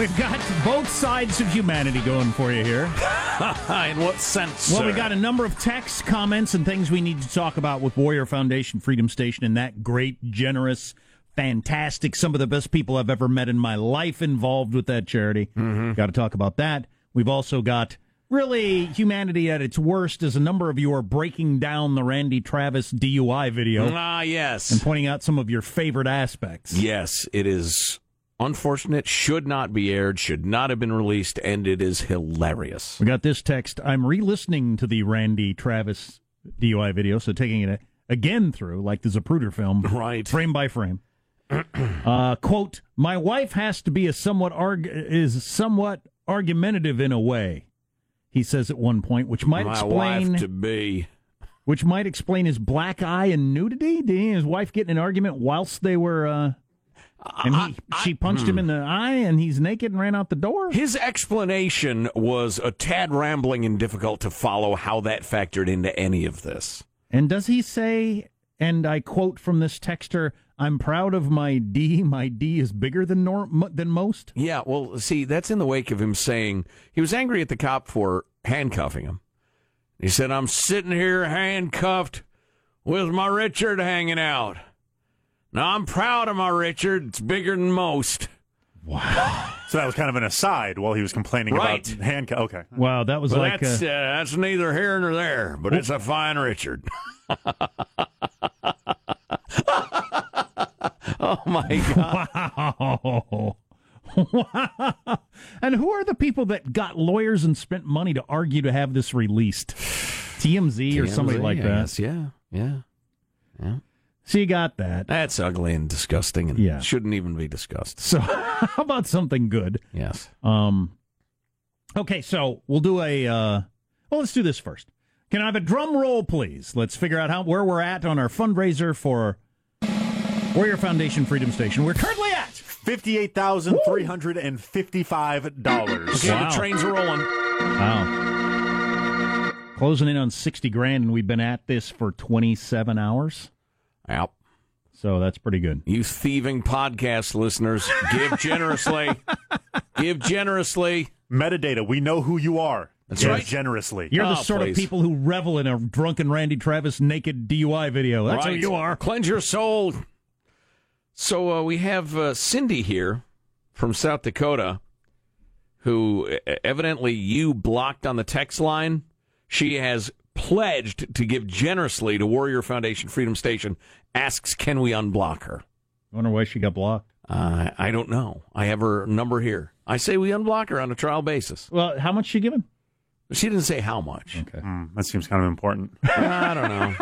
We've got both sides of humanity going for you here. In what sense, Well, we got a number of texts, comments, and things we need to talk about with Warrior Foundation Freedom Station and that great, generous, fantastic, some of the best people I've ever met in my life involved with that charity. Mm-hmm. Got to talk about that. We've also got, really, humanity at its worst, as a number of you are breaking down the Randy Travis DUI video. Ah, yes. And pointing out some of your favorite aspects. Yes, it is unfortunate, should not be aired, should not have been released, and it is hilarious. We got this text. I'm re-listening to the Randy Travis DUI video, so taking it again through, like the Zapruder film, right, frame by frame. Quote, my wife has to be somewhat argumentative in a way. He says at one point, which might explain his black eye and nudity. Did he and his wife get in an argument whilst they were? She punched him in the eye, and he's naked and ran out the door. His explanation was a tad rambling and difficult to follow. How that factored into any of this? And does he say? And I quote from this texter: "I'm proud of my D. My D is bigger than most." Yeah, well, see, that's in the wake of him saying he was angry at the cop for handcuffing him. He said, "I'm sitting here handcuffed with my Richard hanging out. Now, I'm proud of my Richard. It's bigger than most." Wow. So that was kind of an aside while he was complaining about handcuffs. Okay. Wow, that was that's neither here nor there, but it's a fine Richard. Oh, my God. Wow. Wow. And who are the people that got lawyers and spent money to argue to have this released? TMZ or somebody like that. Yes, yeah. So you got that. That's ugly and disgusting and shouldn't even be discussed. So how about something good? Yes. Okay, so we'll do let's do this first. Can I have a drum roll, please? Let's figure out where we're at on our fundraiser for Warrior Foundation Freedom Station. We're currently at $58,355. Okay, wow. The trains are rolling. Wow. Closing in on $60,000, and we've been at this for 27 hours. Yep. So that's pretty good. You thieving podcast listeners, give generously. Give generously. Metadata, we know who you are. That's right. Generously. You're the sort of people who revel in a drunken Randy Travis naked DUI video. That's who you are. Cleanse your soul. So we have Cindy here from South Dakota, who evidently you blocked on the text line. She has pledged to give generously to Warrior Foundation Freedom Station, asks, can we unblock her? I wonder why she got blocked. I don't know. I have her number here. I say we unblock her on a trial basis. Well, how much she given? She didn't say how much. Okay. That seems kind of important. I don't know.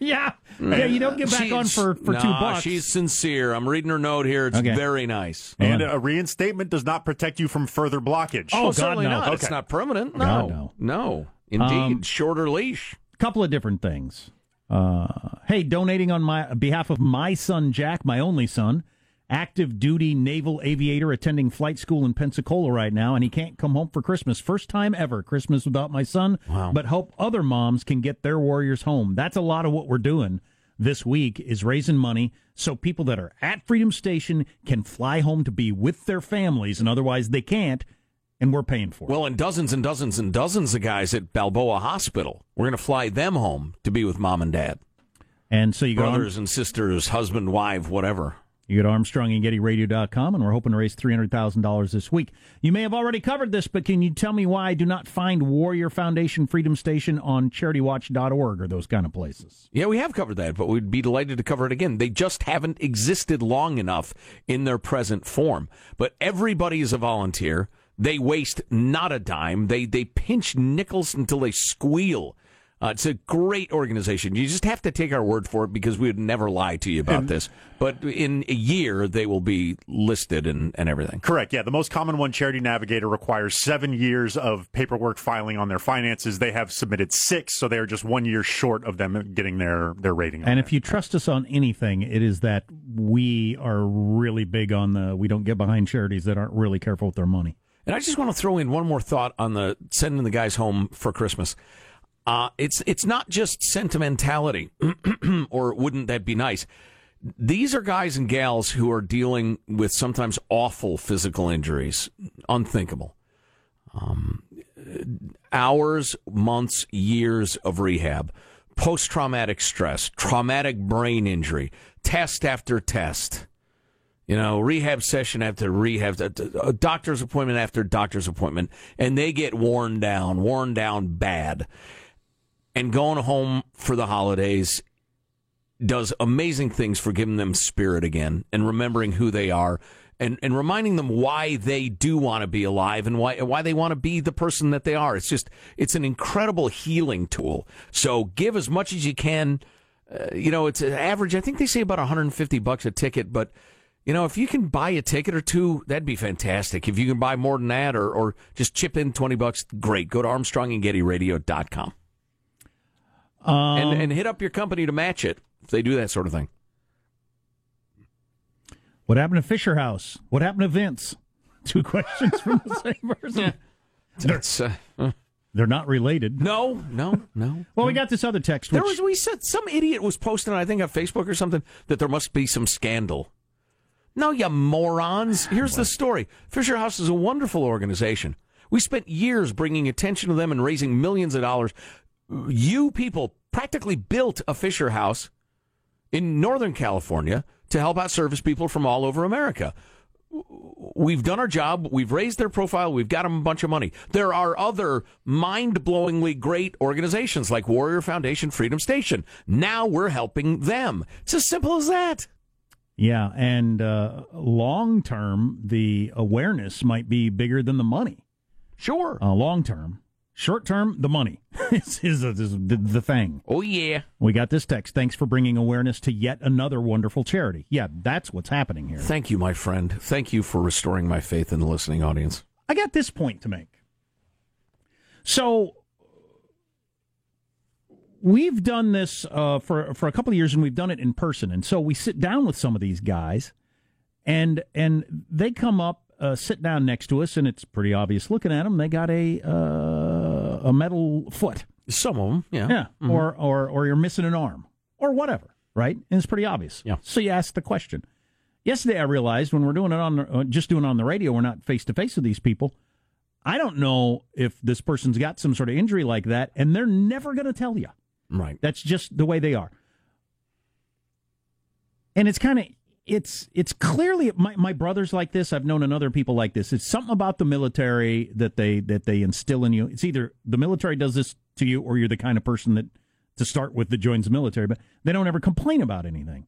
Yeah, you don't get back on for $2. She's sincere. I'm reading her note here. It's very nice. And a reinstatement does not protect you from further blockage. Oh, certainly not. Okay. It's not permanent. No. God, no. Indeed, shorter leash. A couple of different things. Hey, donating on behalf of my son, Jack, my only son, active duty naval aviator attending flight school in Pensacola right now, and he can't come home for Christmas. First time ever, Christmas without my son, but hope other moms can get their warriors home. That's a lot of what we're doing this week is raising money so people that are at Freedom Station can fly home to be with their families, and otherwise they can't. And we're paying for it. Well, and dozens and dozens and dozens of guys at Balboa Hospital. We're going to fly them home to be with mom and dad. And so you go brothers and sisters, husband, wife, whatever. You go to ArmstrongandGettyRadio.com, and we're hoping to raise $300,000 this week. You may have already covered this, but can you tell me why I do not find Warrior Foundation Freedom Station on CharityWatch.org or those kind of places? Yeah, we have covered that, but we'd be delighted to cover it again. They just haven't existed long enough in their present form. But everybody is a volunteer. They waste not a dime. They pinch nickels until they squeal. It's a great organization. You just have to take our word for it because we would never lie to you about this. But in a year, they will be listed and everything. Correct. Yeah, the most common one, Charity Navigator, requires 7 years of paperwork filing on their finances. They have submitted 6, so they are just 1 year short of them getting their rating. And if you trust us on anything, it is that we are really big on we don't get behind charities that aren't really careful with their money. And I just want to throw in one more thought on the sending the guys home for Christmas. It's not just sentimentality, or wouldn't that be nice? These are guys and gals who are dealing with sometimes awful physical injuries, unthinkable. Hours, months, years of rehab, post-traumatic stress, traumatic brain injury, test after test, rehab session after rehab, doctor's appointment after doctor's appointment, and they get worn down bad. And going home for the holidays does amazing things for giving them spirit again and remembering who they are and reminding them why they do want to be alive and why they want to be the person that they are. It's an incredible healing tool. So give as much as you can. It's an average. I think they say about $150 a ticket, but if you can buy a ticket or two, that'd be fantastic. If you can buy more than that or just chip in $20, great. Go to ArmstrongandGettyRadio.com. And hit up your company to match it if they do that sort of thing. What happened to Fisher House? What happened to Vince? Two questions from the same person. Yeah. They're not related. No. Well, we got this other text. We said some idiot was posting, I think, on Facebook or something, that there must be some scandal. No, you morons. Here's the story. Fisher House is a wonderful organization. We spent years bringing attention to them and raising millions of dollars. You people practically built a Fisher House in Northern California to help out service people from all over America. We've done our job. We've raised their profile. We've got them a bunch of money. There are other mind-blowingly great organizations like Warrior Foundation Freedom Station. Now we're helping them. It's as simple as that. Yeah, and long-term, the awareness might be bigger than the money. Sure. Long-term. Short-term, the money is the thing. Oh, yeah. We got this text. Thanks for bringing awareness to yet another wonderful charity. Yeah, that's what's happening here. Thank you, my friend. Thank you for restoring my faith in the listening audience. I got this point to make. So we've done this for a couple of years, and we've done it in person. And so we sit down with some of these guys, and they come up, sit down next to us, and it's pretty obvious looking at them. They got a metal foot. Some of them, yeah. Mm-hmm. Or you're missing an arm or whatever, right? And it's pretty obvious. Yeah. So you ask the question. Yesterday I realized when we're doing it on the radio, we're not face-to-face with these people. I don't know if this person's got some sort of injury like that, and they're never going to tell you. Right. That's just the way they are. And it's kind of... It's clearly my brother's like this. I've known other people like this. It's something about the military that they instill in you. It's either the military does this to you, or you're the kind of person that to start with that joins the military. But they don't ever complain about anything,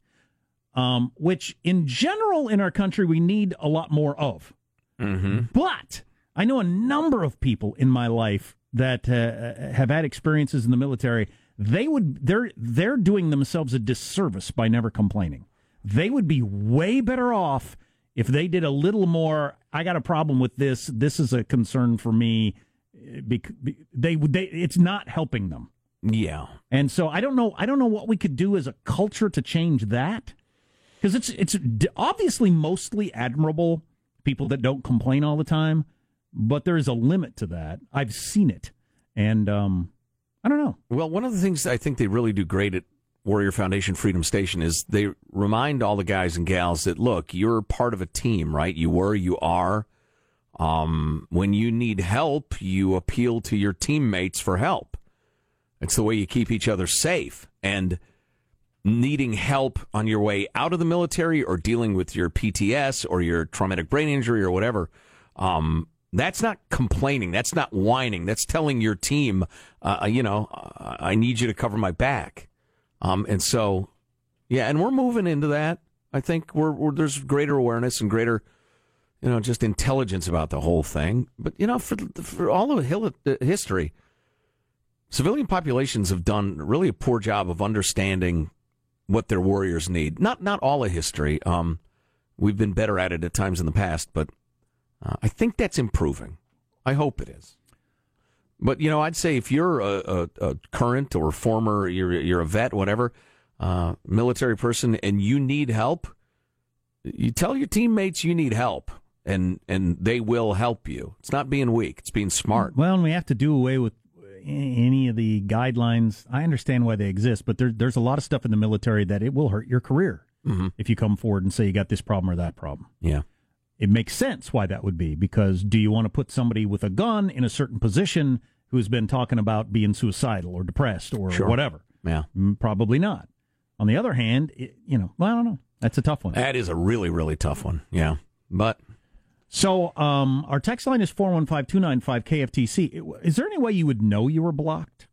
which in general in our country we need a lot more of. Mm-hmm. But I know a number of people in my life that have had experiences in the military. They're doing themselves a disservice by never complaining. They would be way better off if they did a little more, I got a problem with this, this is a concern for me. It's not helping them. Yeah. And so I don't know what we could do as a culture to change that. Because it's obviously mostly admirable, people that don't complain all the time, but there is a limit to that. I've seen it. And I don't know. Well, one of the things I think they really do great at Warrior Foundation Freedom Station is they remind all the guys and gals that, look, you're part of a team, right? You are. When you need help, you appeal to your teammates for help. It's the way you keep each other safe. And needing help on your way out of the military or dealing with your PTS or your traumatic brain injury or whatever, that's not complaining. That's not whining. That's telling your team, I need you to cover my back. And so, yeah, and we're moving into that. I think there's greater awareness and greater, just intelligence about the whole thing. But, for all of history, civilian populations have done really a poor job of understanding what their warriors need. Not all of history. We've been better at it at times in the past, but I think that's improving. I hope it is. But, I'd say if you're a current or former, you're a vet, whatever, military person, and you need help, you tell your teammates you need help, and they will help you. It's not being weak. It's being smart. Well, and we have to do away with any of the guidelines. I understand why they exist, but there's a lot of stuff in the military that it will hurt your career. mm-hmm. if you come forward and say you got this problem or that problem. Yeah. It makes sense why that would be, because do you want to put somebody with a gun in a certain position who's been talking about being suicidal or depressed or sure. whatever? Yeah. Probably not. On the other hand, I don't know. That's a tough one. That is a really, really tough one. Yeah. But... So our text line is 415-295-KFTC. Is there any way you would know you were blocked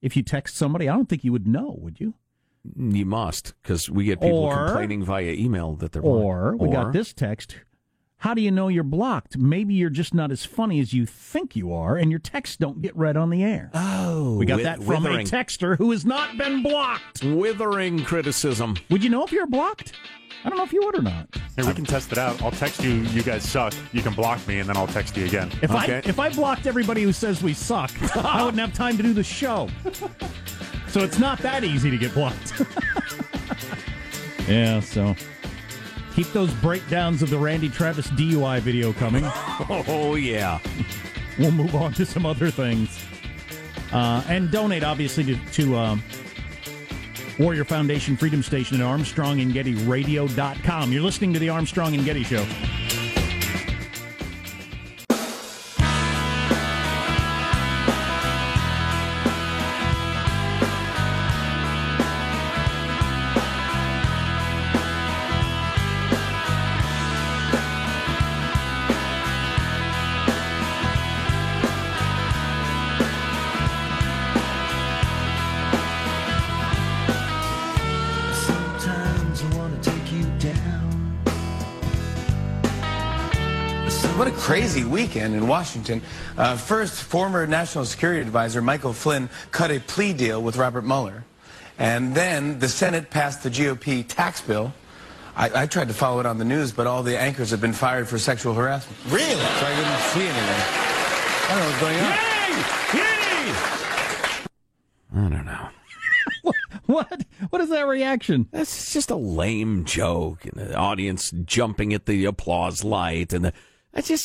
if you text somebody? I don't think you would know, would you? You must, because we get people complaining via email that they're blocked. We got this text. How do you know you're blocked? Maybe you're just not as funny as you think you are, and your texts don't get read on the air. Oh. We got that from a texter who has not been blocked. Withering criticism. Would you know if you're blocked? I don't know if you would or not. Hey, we can test it out. I'll text you, you guys suck. You can block me, and then I'll text you again. If I blocked everybody who says we suck, I wouldn't have time to do the show. So it's not that easy to get blocked. Yeah, so keep those breakdowns of the Randy Travis DUI video coming. Oh, yeah. We'll move on to some other things. And donate, obviously, to Warrior Foundation Freedom Station at ArmstrongandGettyRadio.com. You're listening to the Armstrong and Getty Show. Crazy weekend in Washington. First, former National Security Advisor Michael Flynn cut a plea deal with Robert Mueller. And then the Senate passed the GOP tax bill. I tried to follow it on the news, but all the anchors have been fired for sexual harassment. Really? So I didn't see anything. I don't know what's going on. Yay! Yay! I don't know. What? What is that reaction? That's just a lame joke. And the audience jumping at the applause light and the... I just...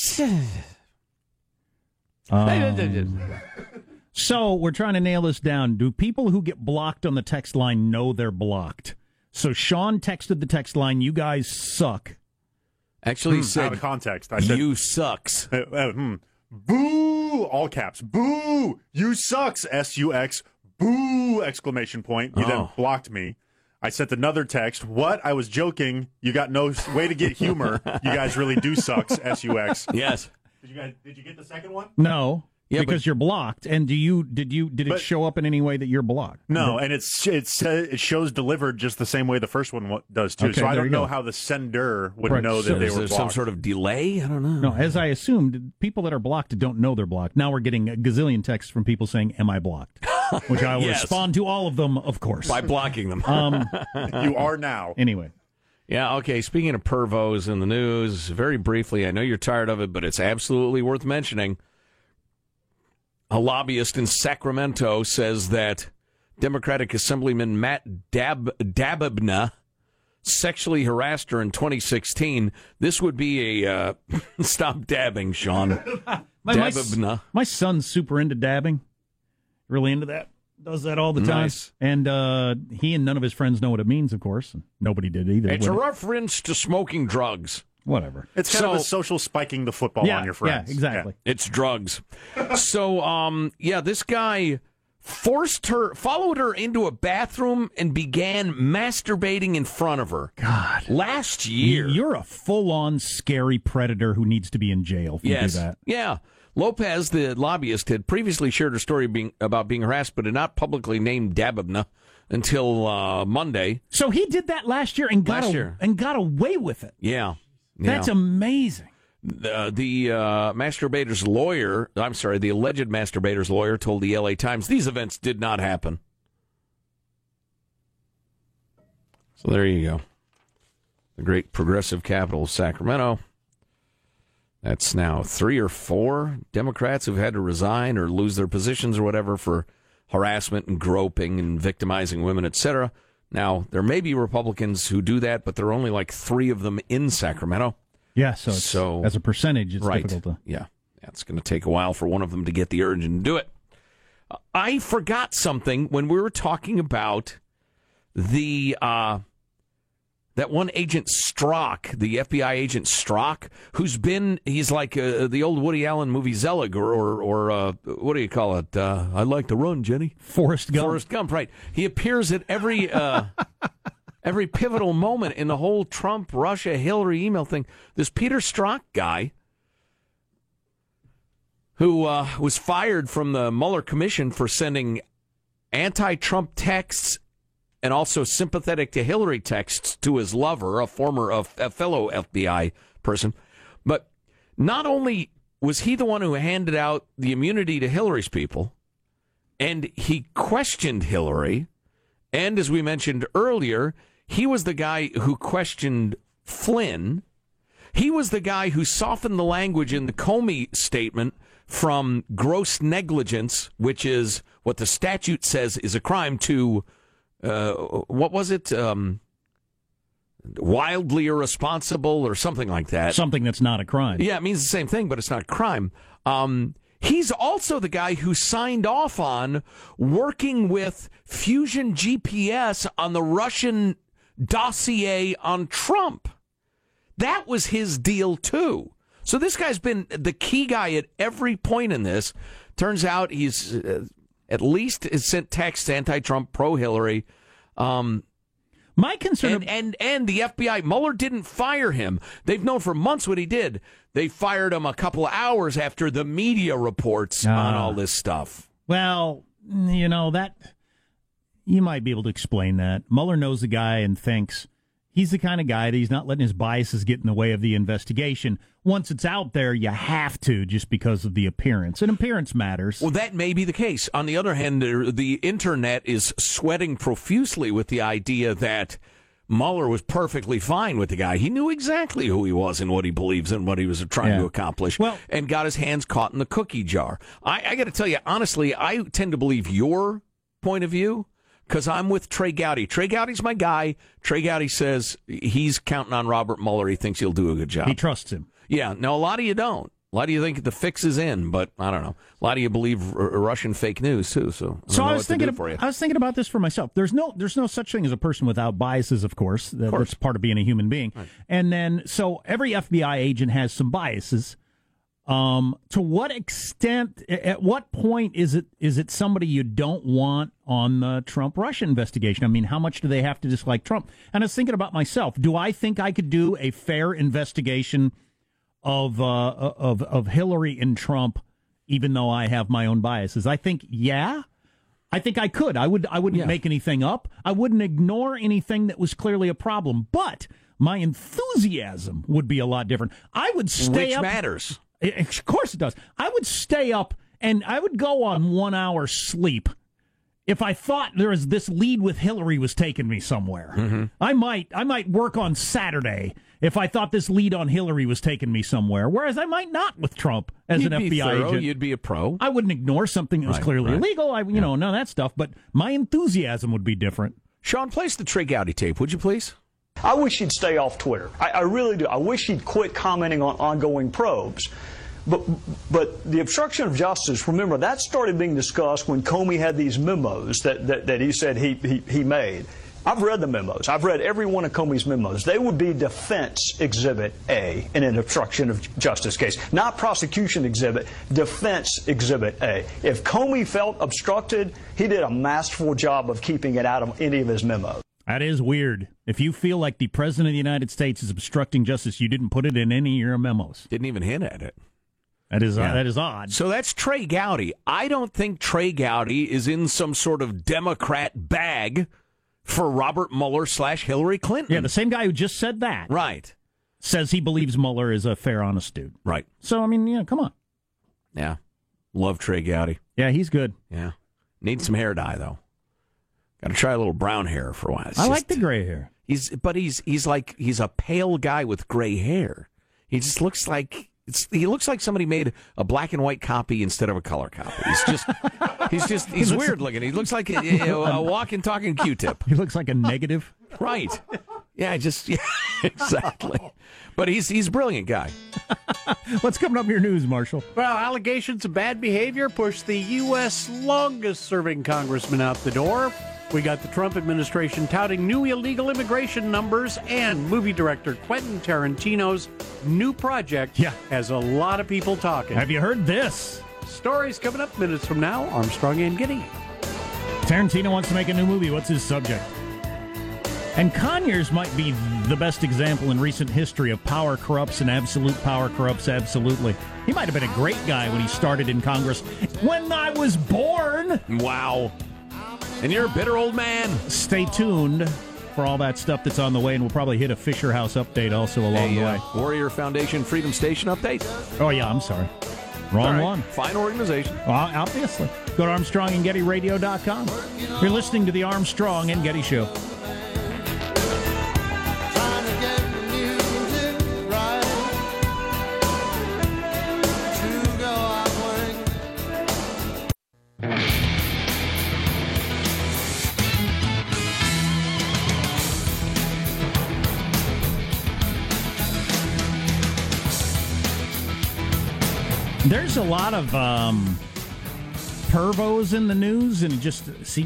So we're trying to nail this down. Do people who get blocked on the text line know they're blocked? So Sean texted the text line, you guys suck. Actually said... Out of context. I said, you sucks. Boo! All caps. Boo! You sucks! S-U-X. Boo! Exclamation point. You then blocked me. I sent another text. What? I was joking. You got no way to get humor. You guys really do sucks. S-U-X. Yes. Did you get the second one? No. Yeah, because you're blocked. And did it show up in any way that you're blocked? No, and it shows delivered just the same way the first one does too. Okay, so I don't know how the sender would know that they were blocked. Some sort of delay? I don't know. No, as I assumed, people that are blocked don't know they're blocked. Now we're getting a gazillion texts from people saying, "Am I blocked?" Which I will respond to all of them, of course. By blocking them. You are now. Anyway. Yeah, okay, speaking of pervos in the news, very briefly, I know you're tired of it, but it's absolutely worth mentioning. A lobbyist in Sacramento says that Democratic Assemblyman Matt Dababneh sexually harassed her in 2016. This would be a... stop dabbing, Sean. My son's super into dabbing. Really into that. Does that all the time. Nice. And he and none of his friends know what it means, of course. And nobody did either. It's a reference to smoking drugs. Whatever. It's kind of a social spiking the football on your friends. Yeah, exactly. Yeah. It's drugs. So, this guy followed her into a bathroom and began masturbating in front of her. God. Last year. You're a full-on scary predator who needs to be in jail if you do that. Yeah. Lopez, the lobbyist, had previously shared her story about being harassed, but had not publicly named Dababneh until Monday. So he did that last year and got away with it. Yeah. That's amazing. The alleged masturbator's lawyer told the LA Times, these events did not happen. So there you go. The great progressive capital of Sacramento. That's now 3 or 4 Democrats who've had to resign or lose their positions or whatever for harassment and groping and victimizing women, etc. Now, there may be Republicans who do that, but there are only like 3 of them in Sacramento. Yeah, so as a percentage, it's difficult to... Yeah, it's going to take a while for one of them to get the urge and do it. I forgot something when we were talking about the That one agent Strzok, the FBI agent Strzok, who's been, he's like the old Woody Allen movie Zelig, or what do you call it? I like to run, Jenny. Forrest Gump. Forrest Gump, right. He appears at every every pivotal moment in the whole Trump, Russia, Hillary email thing. This Peter Strzok guy, who was fired from the Mueller Commission for sending anti-Trump texts and also sympathetic to Hillary texts to his lover, a former, a fellow FBI person. But not only was he the one who handed out the immunity to Hillary's people, and he questioned Hillary, and as we mentioned earlier, he was the guy who questioned Flynn. He was the guy who softened the language in the Comey statement from gross negligence, which is what the statute says is a crime, to what was it? Wildly irresponsible or something like that. Something that's not a crime. Yeah, it means the same thing, but it's not a crime. He's also the guy who signed off on working with Fusion GPS on the Russian dossier on Trump. That was his deal, too. So this guy's been the key guy at every point in this. Turns out he's... at least it sent texts anti-Trump, pro-Hillary. My concern... And the FBI, Mueller didn't fire him. They've known for months what he did. They fired him a couple of hours after the media reports on all this stuff. Well, you know, that... You might be able to explain that. Mueller knows the guy and thinks he's the kind of guy that he's not letting his biases get in the way of the investigation. Once it's out there, you have to, just because of the appearance. And appearance matters. Well, that may be the case. On the other hand, the internet is sweating profusely with the idea that Mueller was perfectly fine with the guy. He knew exactly who he was and what he believes and what he was trying to accomplish, and got his hands caught in the cookie jar. I got to tell you, honestly, I tend to believe your point of view, because I'm with Trey Gowdy. Trey Gowdy's my guy. Trey Gowdy says he's counting on Robert Mueller. He thinks he'll do a good job. He trusts him. Yeah, no, a lot of you don't. A lot of you think the fix is in, but I don't know. A lot of you believe Russian fake news too. So I was thinking. I was thinking about this for myself. There's no such thing as a person without biases. Of course, that's part of being a human being. Right. And then, so every FBI agent has some biases. To what extent? At what point is it? Is it somebody you don't want on the Trump-Russia investigation? I mean, how much do they have to dislike Trump? And I was thinking about myself. Do I think I could do a fair investigation of Hillary and Trump, even though I have my own biases? I think I could. I wouldn't make anything up. I wouldn't ignore anything that was clearly a problem. But my enthusiasm would be a lot different. I would stay up. Which matters. Of course it does. I would stay up and I would go on 1 hour sleep if I thought there was this lead with Hillary was taking me somewhere. Mm-hmm. I might work on Saturday if I thought this lead on Hillary was taking me somewhere, whereas I might not with Trump as an FBI agent. You'd be a pro. I wouldn't ignore something that was clearly illegal. You know, none of that stuff. But my enthusiasm would be different. Sean, place the Trey Gowdy tape, would you please? I wish he'd stay off Twitter. I really do. I wish he'd quit commenting on ongoing probes. But the obstruction of justice, remember, that started being discussed when Comey had these memos that he said he made. I've read the memos. I've read every one of Comey's memos. They would be defense exhibit A in an obstruction of justice case. Not prosecution exhibit, defense exhibit A. If Comey felt obstructed, he did a masterful job of keeping it out of any of his memos. That is weird. If you feel like the President of the United States is obstructing justice, you didn't put it in any of your memos. Didn't even hint at it. That is odd. So that's Trey Gowdy. I don't think Trey Gowdy is in some sort of Democrat bag for Robert Mueller / Hillary Clinton. Yeah, the same guy who just said that. Right. Says he believes Mueller is a fair, honest dude. Right. So, I mean, come on. Yeah. Love Trey Gowdy. Yeah, he's good. Yeah. Needs some hair dye, though. Got to try a little brown hair for a while. I like the gray hair. He's a pale guy with gray hair. He just looks like somebody made a black and white copy instead of a color copy. He's weird looking. He looks like a walking, talking Q-tip. He looks like a negative. Right. Yeah, exactly. But he's a brilliant guy. What's coming up in your news, Marshall? Well, allegations of bad behavior pushed the U.S. longest-serving congressman out the door. We got the Trump administration touting new illegal immigration numbers, and movie director Quentin Tarantino's new project has a lot of people talking. Have you heard this? Stories coming up minutes from now. Armstrong and Getty. Tarantino wants to make a new movie. What's his subject? And Conyers might be the best example in recent history of power corrupts and absolute power corrupts absolutely. He might have been a great guy when he started in Congress. When I was born! Wow. And you're a bitter old man. Stay tuned for all that stuff that's on the way, and we'll probably hit a Fisher House update also along the way. Warrior Foundation Freedom Station update. Oh, yeah, I'm sorry. Wrong one. Fine organization. Well, obviously. Go to ArmstrongandGettyRadio.com. You're listening to the Armstrong and Getty Show. There's a lot of pervos in the news, and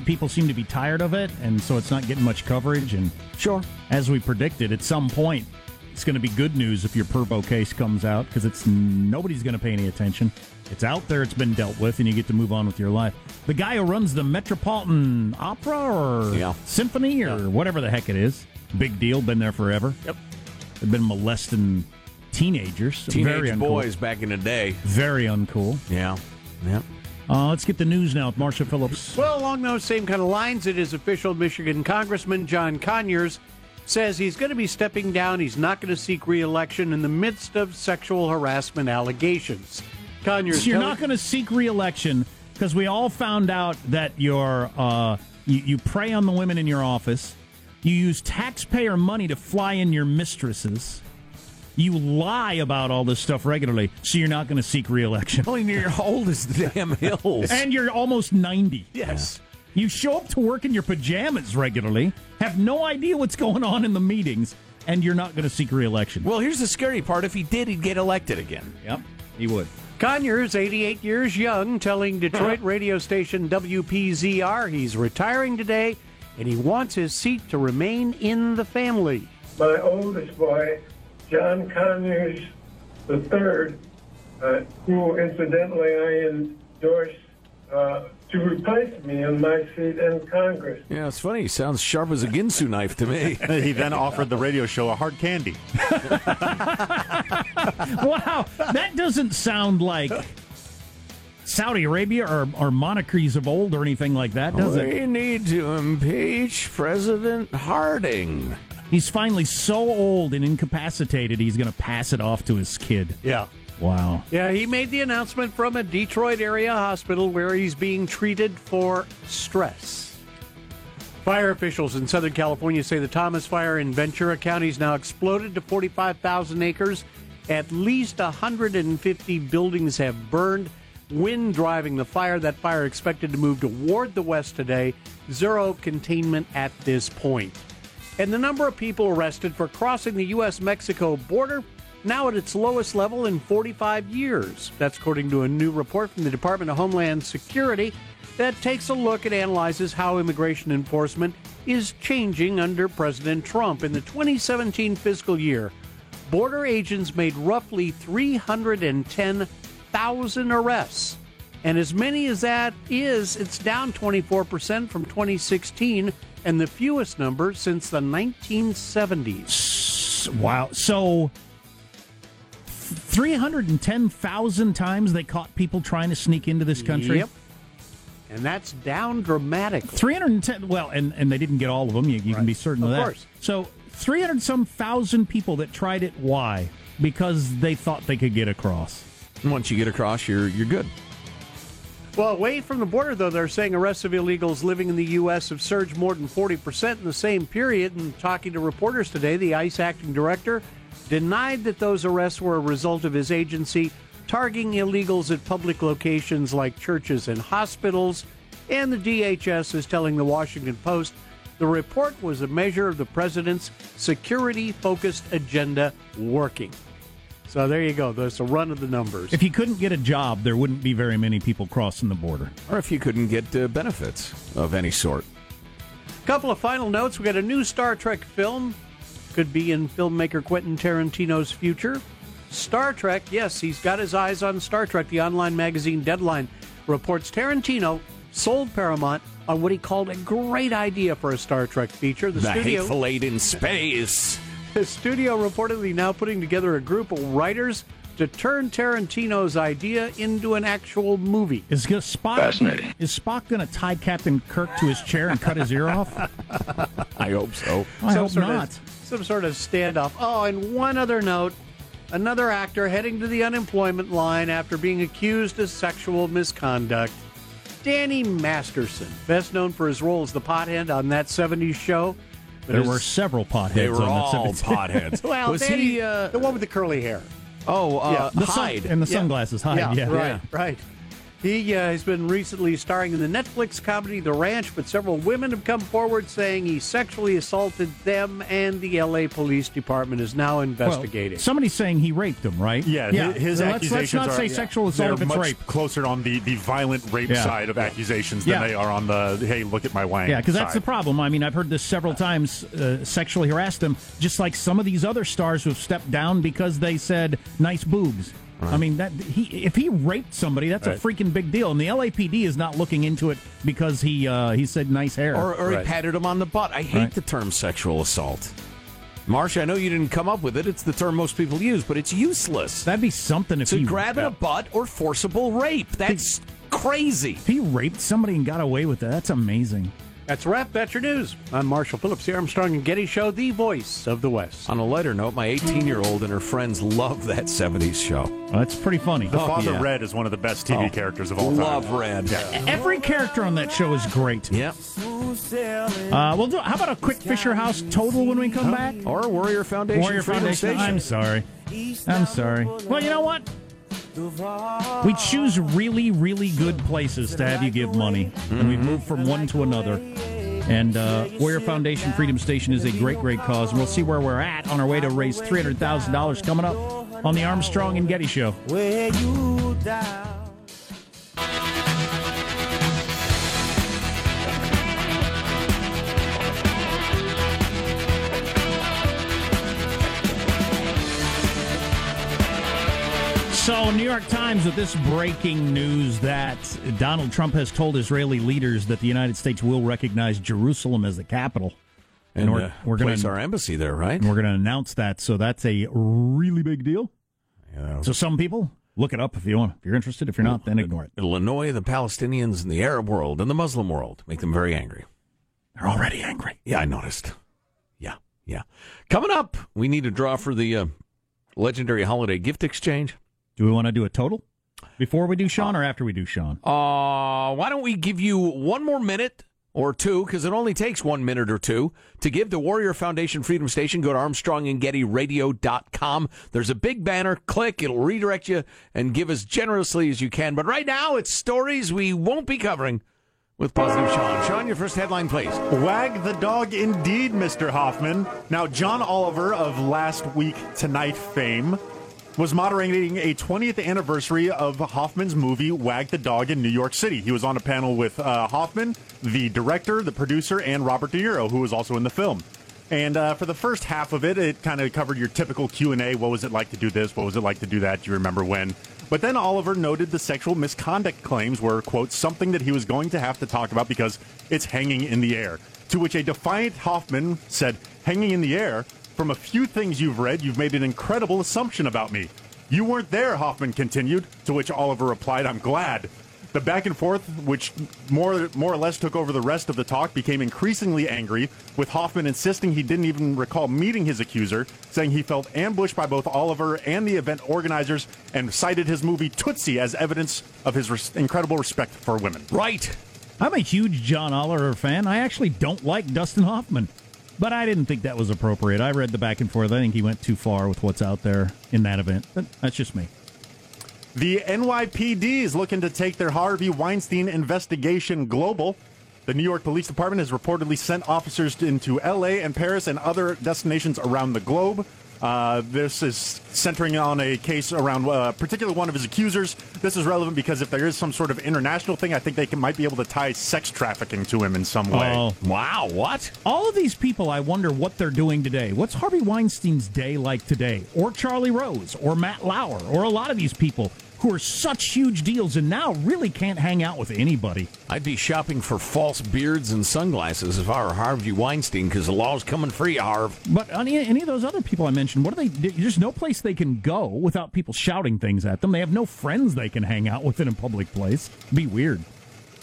people seem to be tired of it, and so it's not getting much coverage. And sure, as we predicted, at some point, it's going to be good news if your pervo case comes out, because nobody's going to pay any attention. It's out there, it's been dealt with, and you get to move on with your life. The guy who runs the Metropolitan Opera or Symphony or whatever the heck it is, big deal, been there forever. Yep, they've been molesting teenage boys back in the day. Very uncool. Yeah. Let's get the news now with Marcia Phillips. Well, along those same kind of lines, it is official. Michigan Congressman John Conyers says he's going to be stepping down. He's not going to seek re-election in the midst of sexual harassment allegations. Conyers, so you're not going to seek re-election because we all found out that you prey on the women in your office. You use taxpayer money to fly in your mistresses. You lie about all this stuff regularly, so you're not going to seek re-election. Well, and you're old as the damn hills. And you're almost 90. Yes. You show up to work in your pajamas regularly, have no idea what's going on in the meetings, and you're not going to seek re-election. Well, here's the scary part. If he did, he'd get elected again. Yep, he would. Conyers, 88 years young, telling Detroit radio station WPZR he's retiring today, and he wants his seat to remain in the family. My oldest boy, John Conyers III, who incidentally I endorsed to replace me in my seat in Congress. Yeah, it's funny. He sounds sharp as a Ginsu knife to me. He then offered the radio show a hard candy. Wow, that doesn't sound like Saudi Arabia or monarchies of old or anything like that, does it? We need to impeach President Harding. He's finally so old and incapacitated, he's going to pass it off to his kid. Yeah. Wow. Yeah, he made the announcement from a Detroit area hospital where he's being treated for stress. Fire officials in Southern California say the Thomas Fire in Ventura County has now exploded to 45,000 acres. At least 150 buildings have burned. Wind driving the fire. That fire expected to move toward the west today. Zero containment at this point. And the number of people arrested for crossing the U.S.-Mexico border now at its lowest level in 45 years. That's according to a new report from the Department of Homeland Security that takes a look and analyzes how immigration enforcement is changing under President Trump. In the 2017 fiscal year, border agents made roughly 310,000 arrests. And as many as that is, it's down 24% from 2016, and the fewest number since the 1970s. Wow. So 310,000 times they caught people trying to sneak into this country? Yep. And that's down dramatically. 310, well, and they didn't get all of them. You can be certain of that. Of course. So 300-some thousand people that tried it. Why? Because they thought they could get across. And once you get across, you're good. Well, away from the border, though, they're saying arrests of illegals living in the U.S. have surged more than 40% in the same period. And talking to reporters today, the ICE acting director denied that those arrests were a result of his agency targeting illegals at public locations like churches and hospitals. And the DHS is telling the Washington Post the report was a measure of the president's security-focused agenda working. So there you go. That's a run of the numbers. If you couldn't get a job, there wouldn't be very many people crossing the border. Or if you couldn't get benefits of any sort. Couple of final notes. We got a new Star Trek film. Could be in filmmaker Quentin Tarantino's future. Star Trek, yes, he's got his eyes on Star Trek. The online magazine Deadline reports Tarantino sold Paramount on what he called a great idea for a Star Trek feature. The studio, Hateful Eight in space. The studio reportedly now putting together a group of writers to turn Tarantino's idea into an actual movie. Is Spock going to tie Captain Kirk to his chair and cut his ear off? I hope so. I hope not. Some sort of standoff. Oh, and one other note. Another actor heading to the unemployment line after being accused of sexual misconduct. Danny Masterson, best known for his role as the pothead on That '70s Show. There were several potheads. They were on all potheads. Well, was Danny, the one with the curly hair. Oh, Hyde. And the sunglasses, Hyde. Yeah. Right. He has been recently starring in the Netflix comedy The Ranch, but several women have come forward saying he sexually assaulted them, and the L.A. Police Department is now investigating. Well, somebody's saying he raped them, right? Yeah. His accusations are... Let's not say sexual assault if it's rape. They're much closer on the violent rape side of accusations than they are on the, hey, look at my wang because that's the problem. I mean, I've heard this several times, sexually harassed them, just like some of these other stars who have stepped down because they said, nice boobs. Right. I mean, if he raped somebody, that's a freaking big deal. And the LAPD is not looking into it because he said nice hair. Or he patted him on the butt. I hate the term sexual assault. Marcia, I know you didn't come up with it. It's the term most people use, but it's useless. That'd be something if he... grabbing a butt or forcible rape. That's crazy. If he raped somebody and got away with that, that's amazing. That's a wrap. That's your news. I'm Marshall Phillips, the Armstrong and Getty Show, the voice of the West. On a lighter note, my 18-year-old and her friends love That '70s Show. Well, that's pretty funny. The father, Red, is one of the best TV characters of all time. Love Red. Yeah. Every character on that show is great. Yep. How about a quick Fisher House total when we come back? Or Warrior Foundation. I'm sorry. Well, you know what? We choose really, really good places to have you give money, and we move from one to another. And Warrior Foundation Freedom Station is a great, great cause, and we'll see where we're at on our way to raise $300,000 coming up on the Armstrong and Getty Show. So, New York Times with this breaking news that Donald Trump has told Israeli leaders that the United States will recognize Jerusalem as the capital. And we're going to place our embassy there, right? And we're going to announce that. So that's a really big deal. Yeah, so some people, look it up if you want. If you're interested, if you're not, then ignore it. It'll annoy the Palestinians and the Arab world and the Muslim world. Make them very angry. They're already angry. Yeah, I noticed. Yeah. Coming up, we need a draw for the legendary holiday gift exchange. Do we want to do a total before we do Sean or after we do Sean? Why don't we give you one more minute or two, because it only takes 1 minute or two, to give to Warrior Foundation Freedom Station. Go to ArmstrongandGettyRadio.com. There's a big banner. Click. It'll redirect you and give as generously as you can. But right now, it's stories we won't be covering with Positive Sean. Sean, your first headline, please. Wag the dog indeed, Mr. Hoffman. Now, John Oliver of Last Week Tonight fame was moderating a 20th anniversary of Hoffman's movie Wag the Dog in New York City. He was on a panel with Hoffman, the director, the producer, and Robert De Niro, who was also in the film. And for the first half of it, it kind of covered your typical Q&A. What was it like to do this? What was it like to do that? Do you remember when? But then Oliver noted the sexual misconduct claims were, quote, something that he was going to have to talk about because it's hanging in the air. To which a defiant Hoffman said, hanging in the air? From a few things you've read, you've made an incredible assumption about me. You weren't there, Hoffman continued, to which Oliver replied, I'm glad. The back and forth, which more or less took over the rest of the talk, became increasingly angry, with Hoffman insisting he didn't even recall meeting his accuser, saying he felt ambushed by both Oliver and the event organizers, and cited his movie Tootsie as evidence of his incredible respect for women. Right. I'm a huge John Oliver fan. I actually don't like Dustin Hoffman. But I didn't think that was appropriate. I read the back and forth. I think he went too far with what's out there in that event. But that's just me. The NYPD is looking to take their Harvey Weinstein investigation global. The New York Police Department has reportedly sent officers into L.A. and Paris and other destinations around the globe. This is centering on a case around a particular one of his accusers. This is relevant because if there is some sort of international thing, I think they might be able to tie sex trafficking to him in some way. Oh, wow, what? All of these people, I wonder what they're doing today. What's Harvey Weinstein's day like today? Or Charlie Rose, or Matt Lauer, or a lot of these people who are such huge deals and now really can't hang out with anybody. I'd be shopping for false beards and sunglasses if I were Harvey Weinstein, because the law's coming free, Harv. But any of those other people I mentioned, what do they do? There's no place they can go without people shouting things at them. They have no friends they can hang out with in a public place. It'd be weird.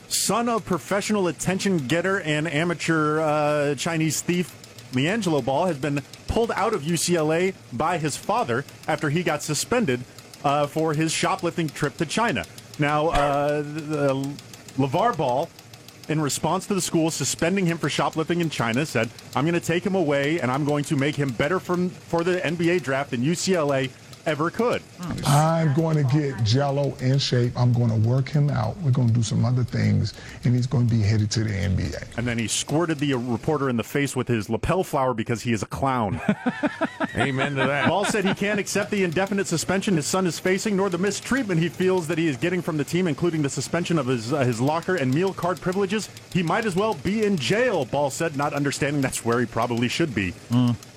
Son of professional attention getter and amateur Chinese thief, LiAngelo Ball has been pulled out of UCLA by his father after he got suspended for his shoplifting trip to China. Now, LeVar Ball, in response to the school suspending him for shoplifting in China, said, "I'm going to take him away, and I'm going to make him better for the NBA draft than UCLA ever could. I'm going to get Jello in shape. I'm going to work him out. We're going to do some other things, and he's going to be headed to the NBA." And then he squirted the reporter in the face with his lapel flower because he is a clown. Amen to that. Ball said he can't accept the indefinite suspension his son is facing, nor the mistreatment he feels that he is getting from the team, including the suspension of his locker and meal card privileges. He might as well be in jail, Ball said, not understanding that's where he probably should be.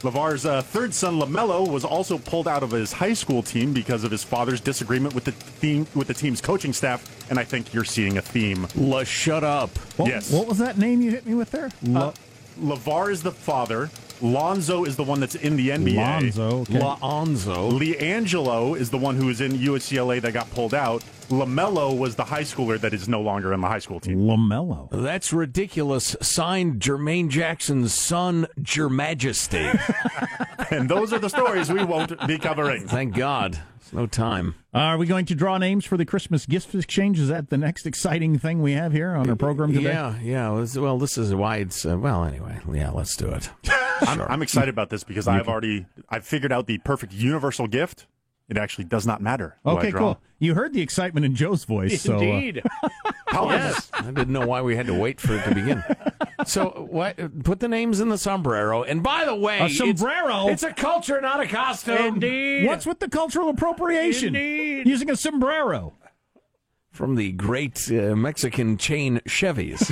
LeVar's third son, LaMelo, was also pulled out of his high school team because of his father's disagreement with the team's coaching staff, and I think you're seeing a theme. La, shut up. Yes. What was that name you hit me with there? LeVar is the father. Lonzo is the one that's in the NBA. Lonzo. LiAngelo is the one who is in UCLA that got pulled out. LaMelo was the high schooler that is no longer in the high school team. LaMelo. That's ridiculous. Signed, Jermaine Jackson's son, Your Majesty. And those are the stories we won't be covering. Thank God. It's no time. Are we going to draw names for the Christmas gift exchange? Is that the next exciting thing we have here on our program today? Yeah. Well, this is why it's... well, anyway. Yeah, let's do it. I'm excited about this because I've figured out the perfect universal gift. It actually does not matter. Okay, cool. You heard the excitement in Joe's voice. Indeed. Yes. I didn't know why we had to wait for it to begin. So what? Put the names in the sombrero. And by the way, a sombrero. It's a culture, not a costume. Indeed. What's with the cultural appropriation? Indeed. Using a sombrero from the great Mexican chain Chevys.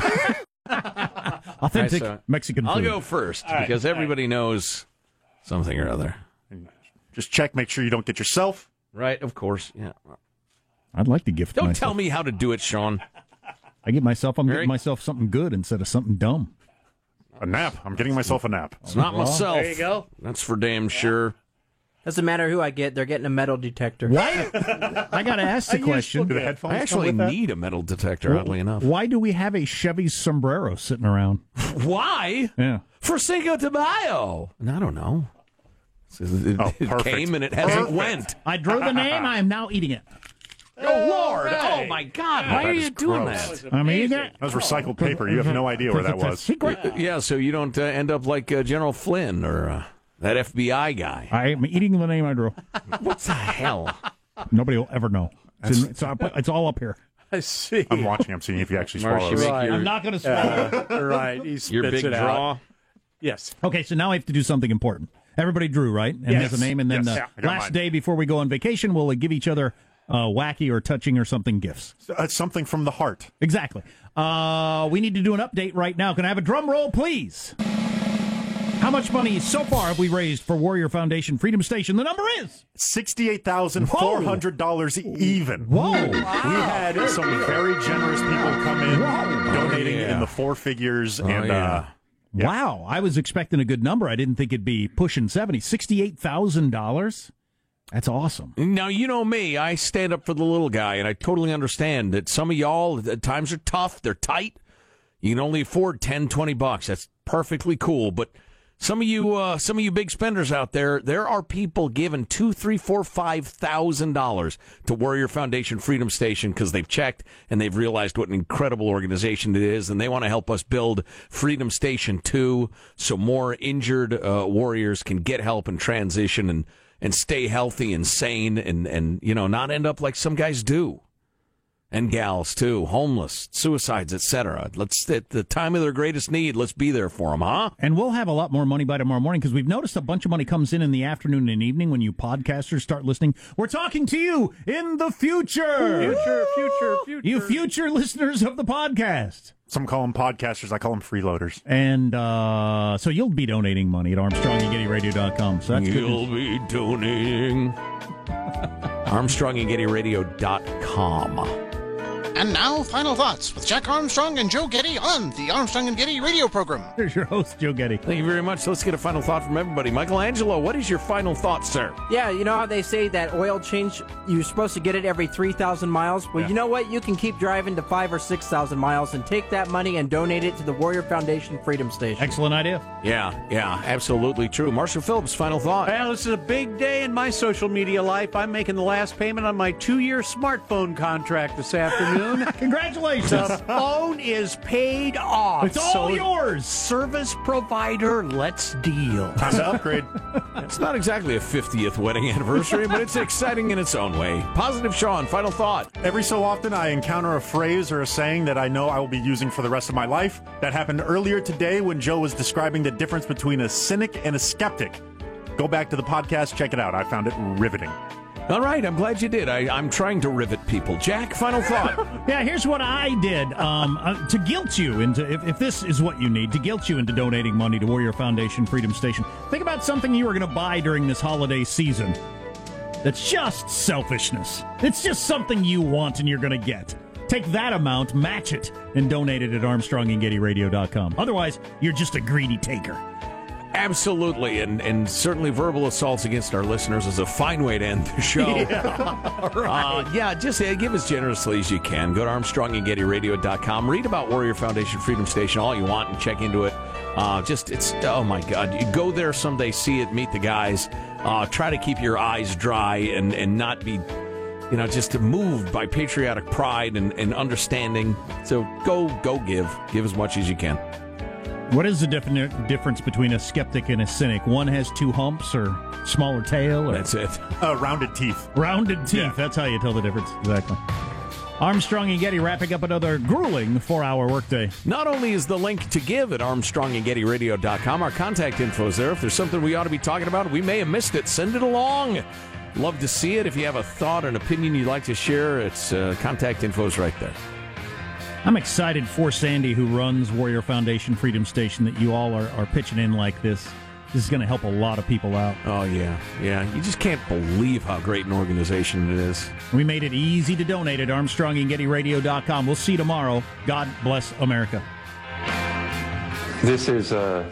Authentic Mexican food. I'll go first because everybody knows something or other. Just check, make sure you don't get yourself. Right, of course. Yeah. I'd like to gift myself. Don't tell me how to do it, Sean. I'm getting myself something good instead of something dumb. A nap. I'm getting myself a nap. It's not myself. There you go. That's for damn sure. Doesn't matter who I get. They're getting a metal detector. Right? I got to ask the question. I actually need a metal detector, oddly enough. Why do we have a Chevy sombrero sitting around? Why? Yeah. For Cinco de Mayo. I don't know. It came and it hasn't went. I drew the name. I am now eating it. Oh, Lord. Right. Oh, my God. Why are you doing that? I mean, that was recycled paper. You have no idea where that was. Yeah, so you don't end up like General Flynn or... that FBI guy. I am eating the name I drew. What the hell? Nobody will ever know. It's all up here. I see. I'm watching. I'm seeing if he actually swallows. I'm not going to swallow. Right. He spits your big it draw. Out. Yes. Okay, so now I have to do something important. Everybody drew, right? And yes. Has a name. And then the last day before we go on vacation, we'll give each other wacky or touching or something gifts. Something from the heart. Exactly. We need to do an update right now. Can I have a drum roll, please? How much money so far have we raised for Warrior Foundation Freedom Station? The number is $68,400 even. Whoa! Wow. We had some very generous people come in donating in the four figures. Wow, I was expecting a good number. I didn't think it'd be pushing 70. $68,000? That's awesome. Now, you know me. I stand up for the little guy, and I totally understand that some of y'all, the times are tough. They're tight. You can only afford $10, $20. That's perfectly cool, but... Some of you big spenders out there, there are people giving $2,000, $3,000, $4,000, $5,000 to Warrior Foundation Freedom Station because they've checked and they've realized what an incredible organization it is, and they want to help us build Freedom Station 2 so more injured warriors can get help and transition and stay healthy and sane and not end up like some guys do. and gals, too, homeless, suicides, etc. Let's, at the time of their greatest need, let's be there for them, huh? And we'll have a lot more money by tomorrow morning, because we've noticed a bunch of money comes in the afternoon and evening when you podcasters start listening. We're talking to you in the future. Future. You future listeners of the podcast. Some call them podcasters. I call them freeloaders. And so you'll be donating money at ArmstrongandGettyRadio.com. So that's be donating. ArmstrongandGettyRadio.com. And now, Final Thoughts with Jack Armstrong and Joe Getty on the Armstrong and Getty radio program. Here's your host, Joe Getty. Thank you very much. So let's get a final thought from everybody. Michelangelo, what is your final thought, sir? Yeah, you know how they say that oil change, you're supposed to get it every 3,000 miles? Well, yeah. You know what? You can keep driving to 5,000 or 6,000 miles and take that money and donate it to the Warrior Foundation Freedom Station. Excellent idea. Yeah, absolutely true. Marcia Phillips, final thought. Well, this is a big day in my social media life. I'm making the last payment on my 2-year smartphone contract this afternoon. Congratulations. The phone is paid off. It's all yours. Service provider, let's deal. Time to upgrade. It's not exactly a 50th wedding anniversary, but it's exciting in its own way. Positive Sean, final thought. Every so often I encounter a phrase or a saying that I know I will be using for the rest of my life. That happened earlier today when Joe was describing the difference between a cynic and a skeptic. Go back to the podcast, check it out. I found it riveting. All right, I'm glad you did. I'm trying to rivet people. Jack, final thought. Yeah, here's what I did to guilt you into, if this is what you need, to guilt you into donating money to Warrior Foundation Freedom Station. Think about something you are going to buy during this holiday season. That's just selfishness. It's just something you want and you're going to get. Take that amount, match it, and donate it at ArmstrongandGettyRadio.com. Otherwise, you're just a greedy taker. Absolutely, and certainly verbal assaults against our listeners is a fine way to end the show. Yeah, right. Just give as generously as you can. Go to ArmstrongandGettyRadio.com. Read about Warrior Foundation Freedom Station all you want and check into it. Oh my God. You go there someday, see it, meet the guys. Try to keep your eyes dry and not be, just moved by patriotic pride and understanding. So go give. Give as much as you can. What is the difference between a skeptic and a cynic? One has two humps or smaller tail? Or... That's it. Rounded teeth. Rounded teeth. Yeah. That's how you tell the difference. Exactly. Armstrong and Getty wrapping up another grueling 4-hour workday. Not only is the link to give at ArmstrongandGettyRadio.com, our contact info is there. If there's something we ought to be talking about, we may have missed it. Send it along. Love to see it. If you have a thought or an opinion you'd like to share, it's contact info is right there. I'm excited for Sandy, who runs Warrior Foundation Freedom Station, that you all are pitching in like this. This is going to help a lot of people out. Oh, yeah. You just can't believe how great an organization it is. We made it easy to donate at ArmstrongandGettyRadio.com. We'll see you tomorrow. God bless America. This is a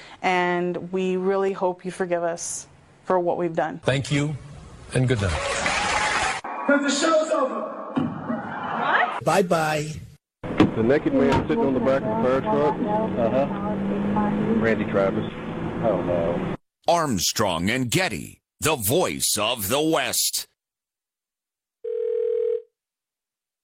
and we really hope you forgive us for what we've done. Thank you, and good night. The show's over. What? Bye-bye. The naked man sitting on the back of the fire truck. Randy Travis. Oh, no. Armstrong and Getty, the voice of the West.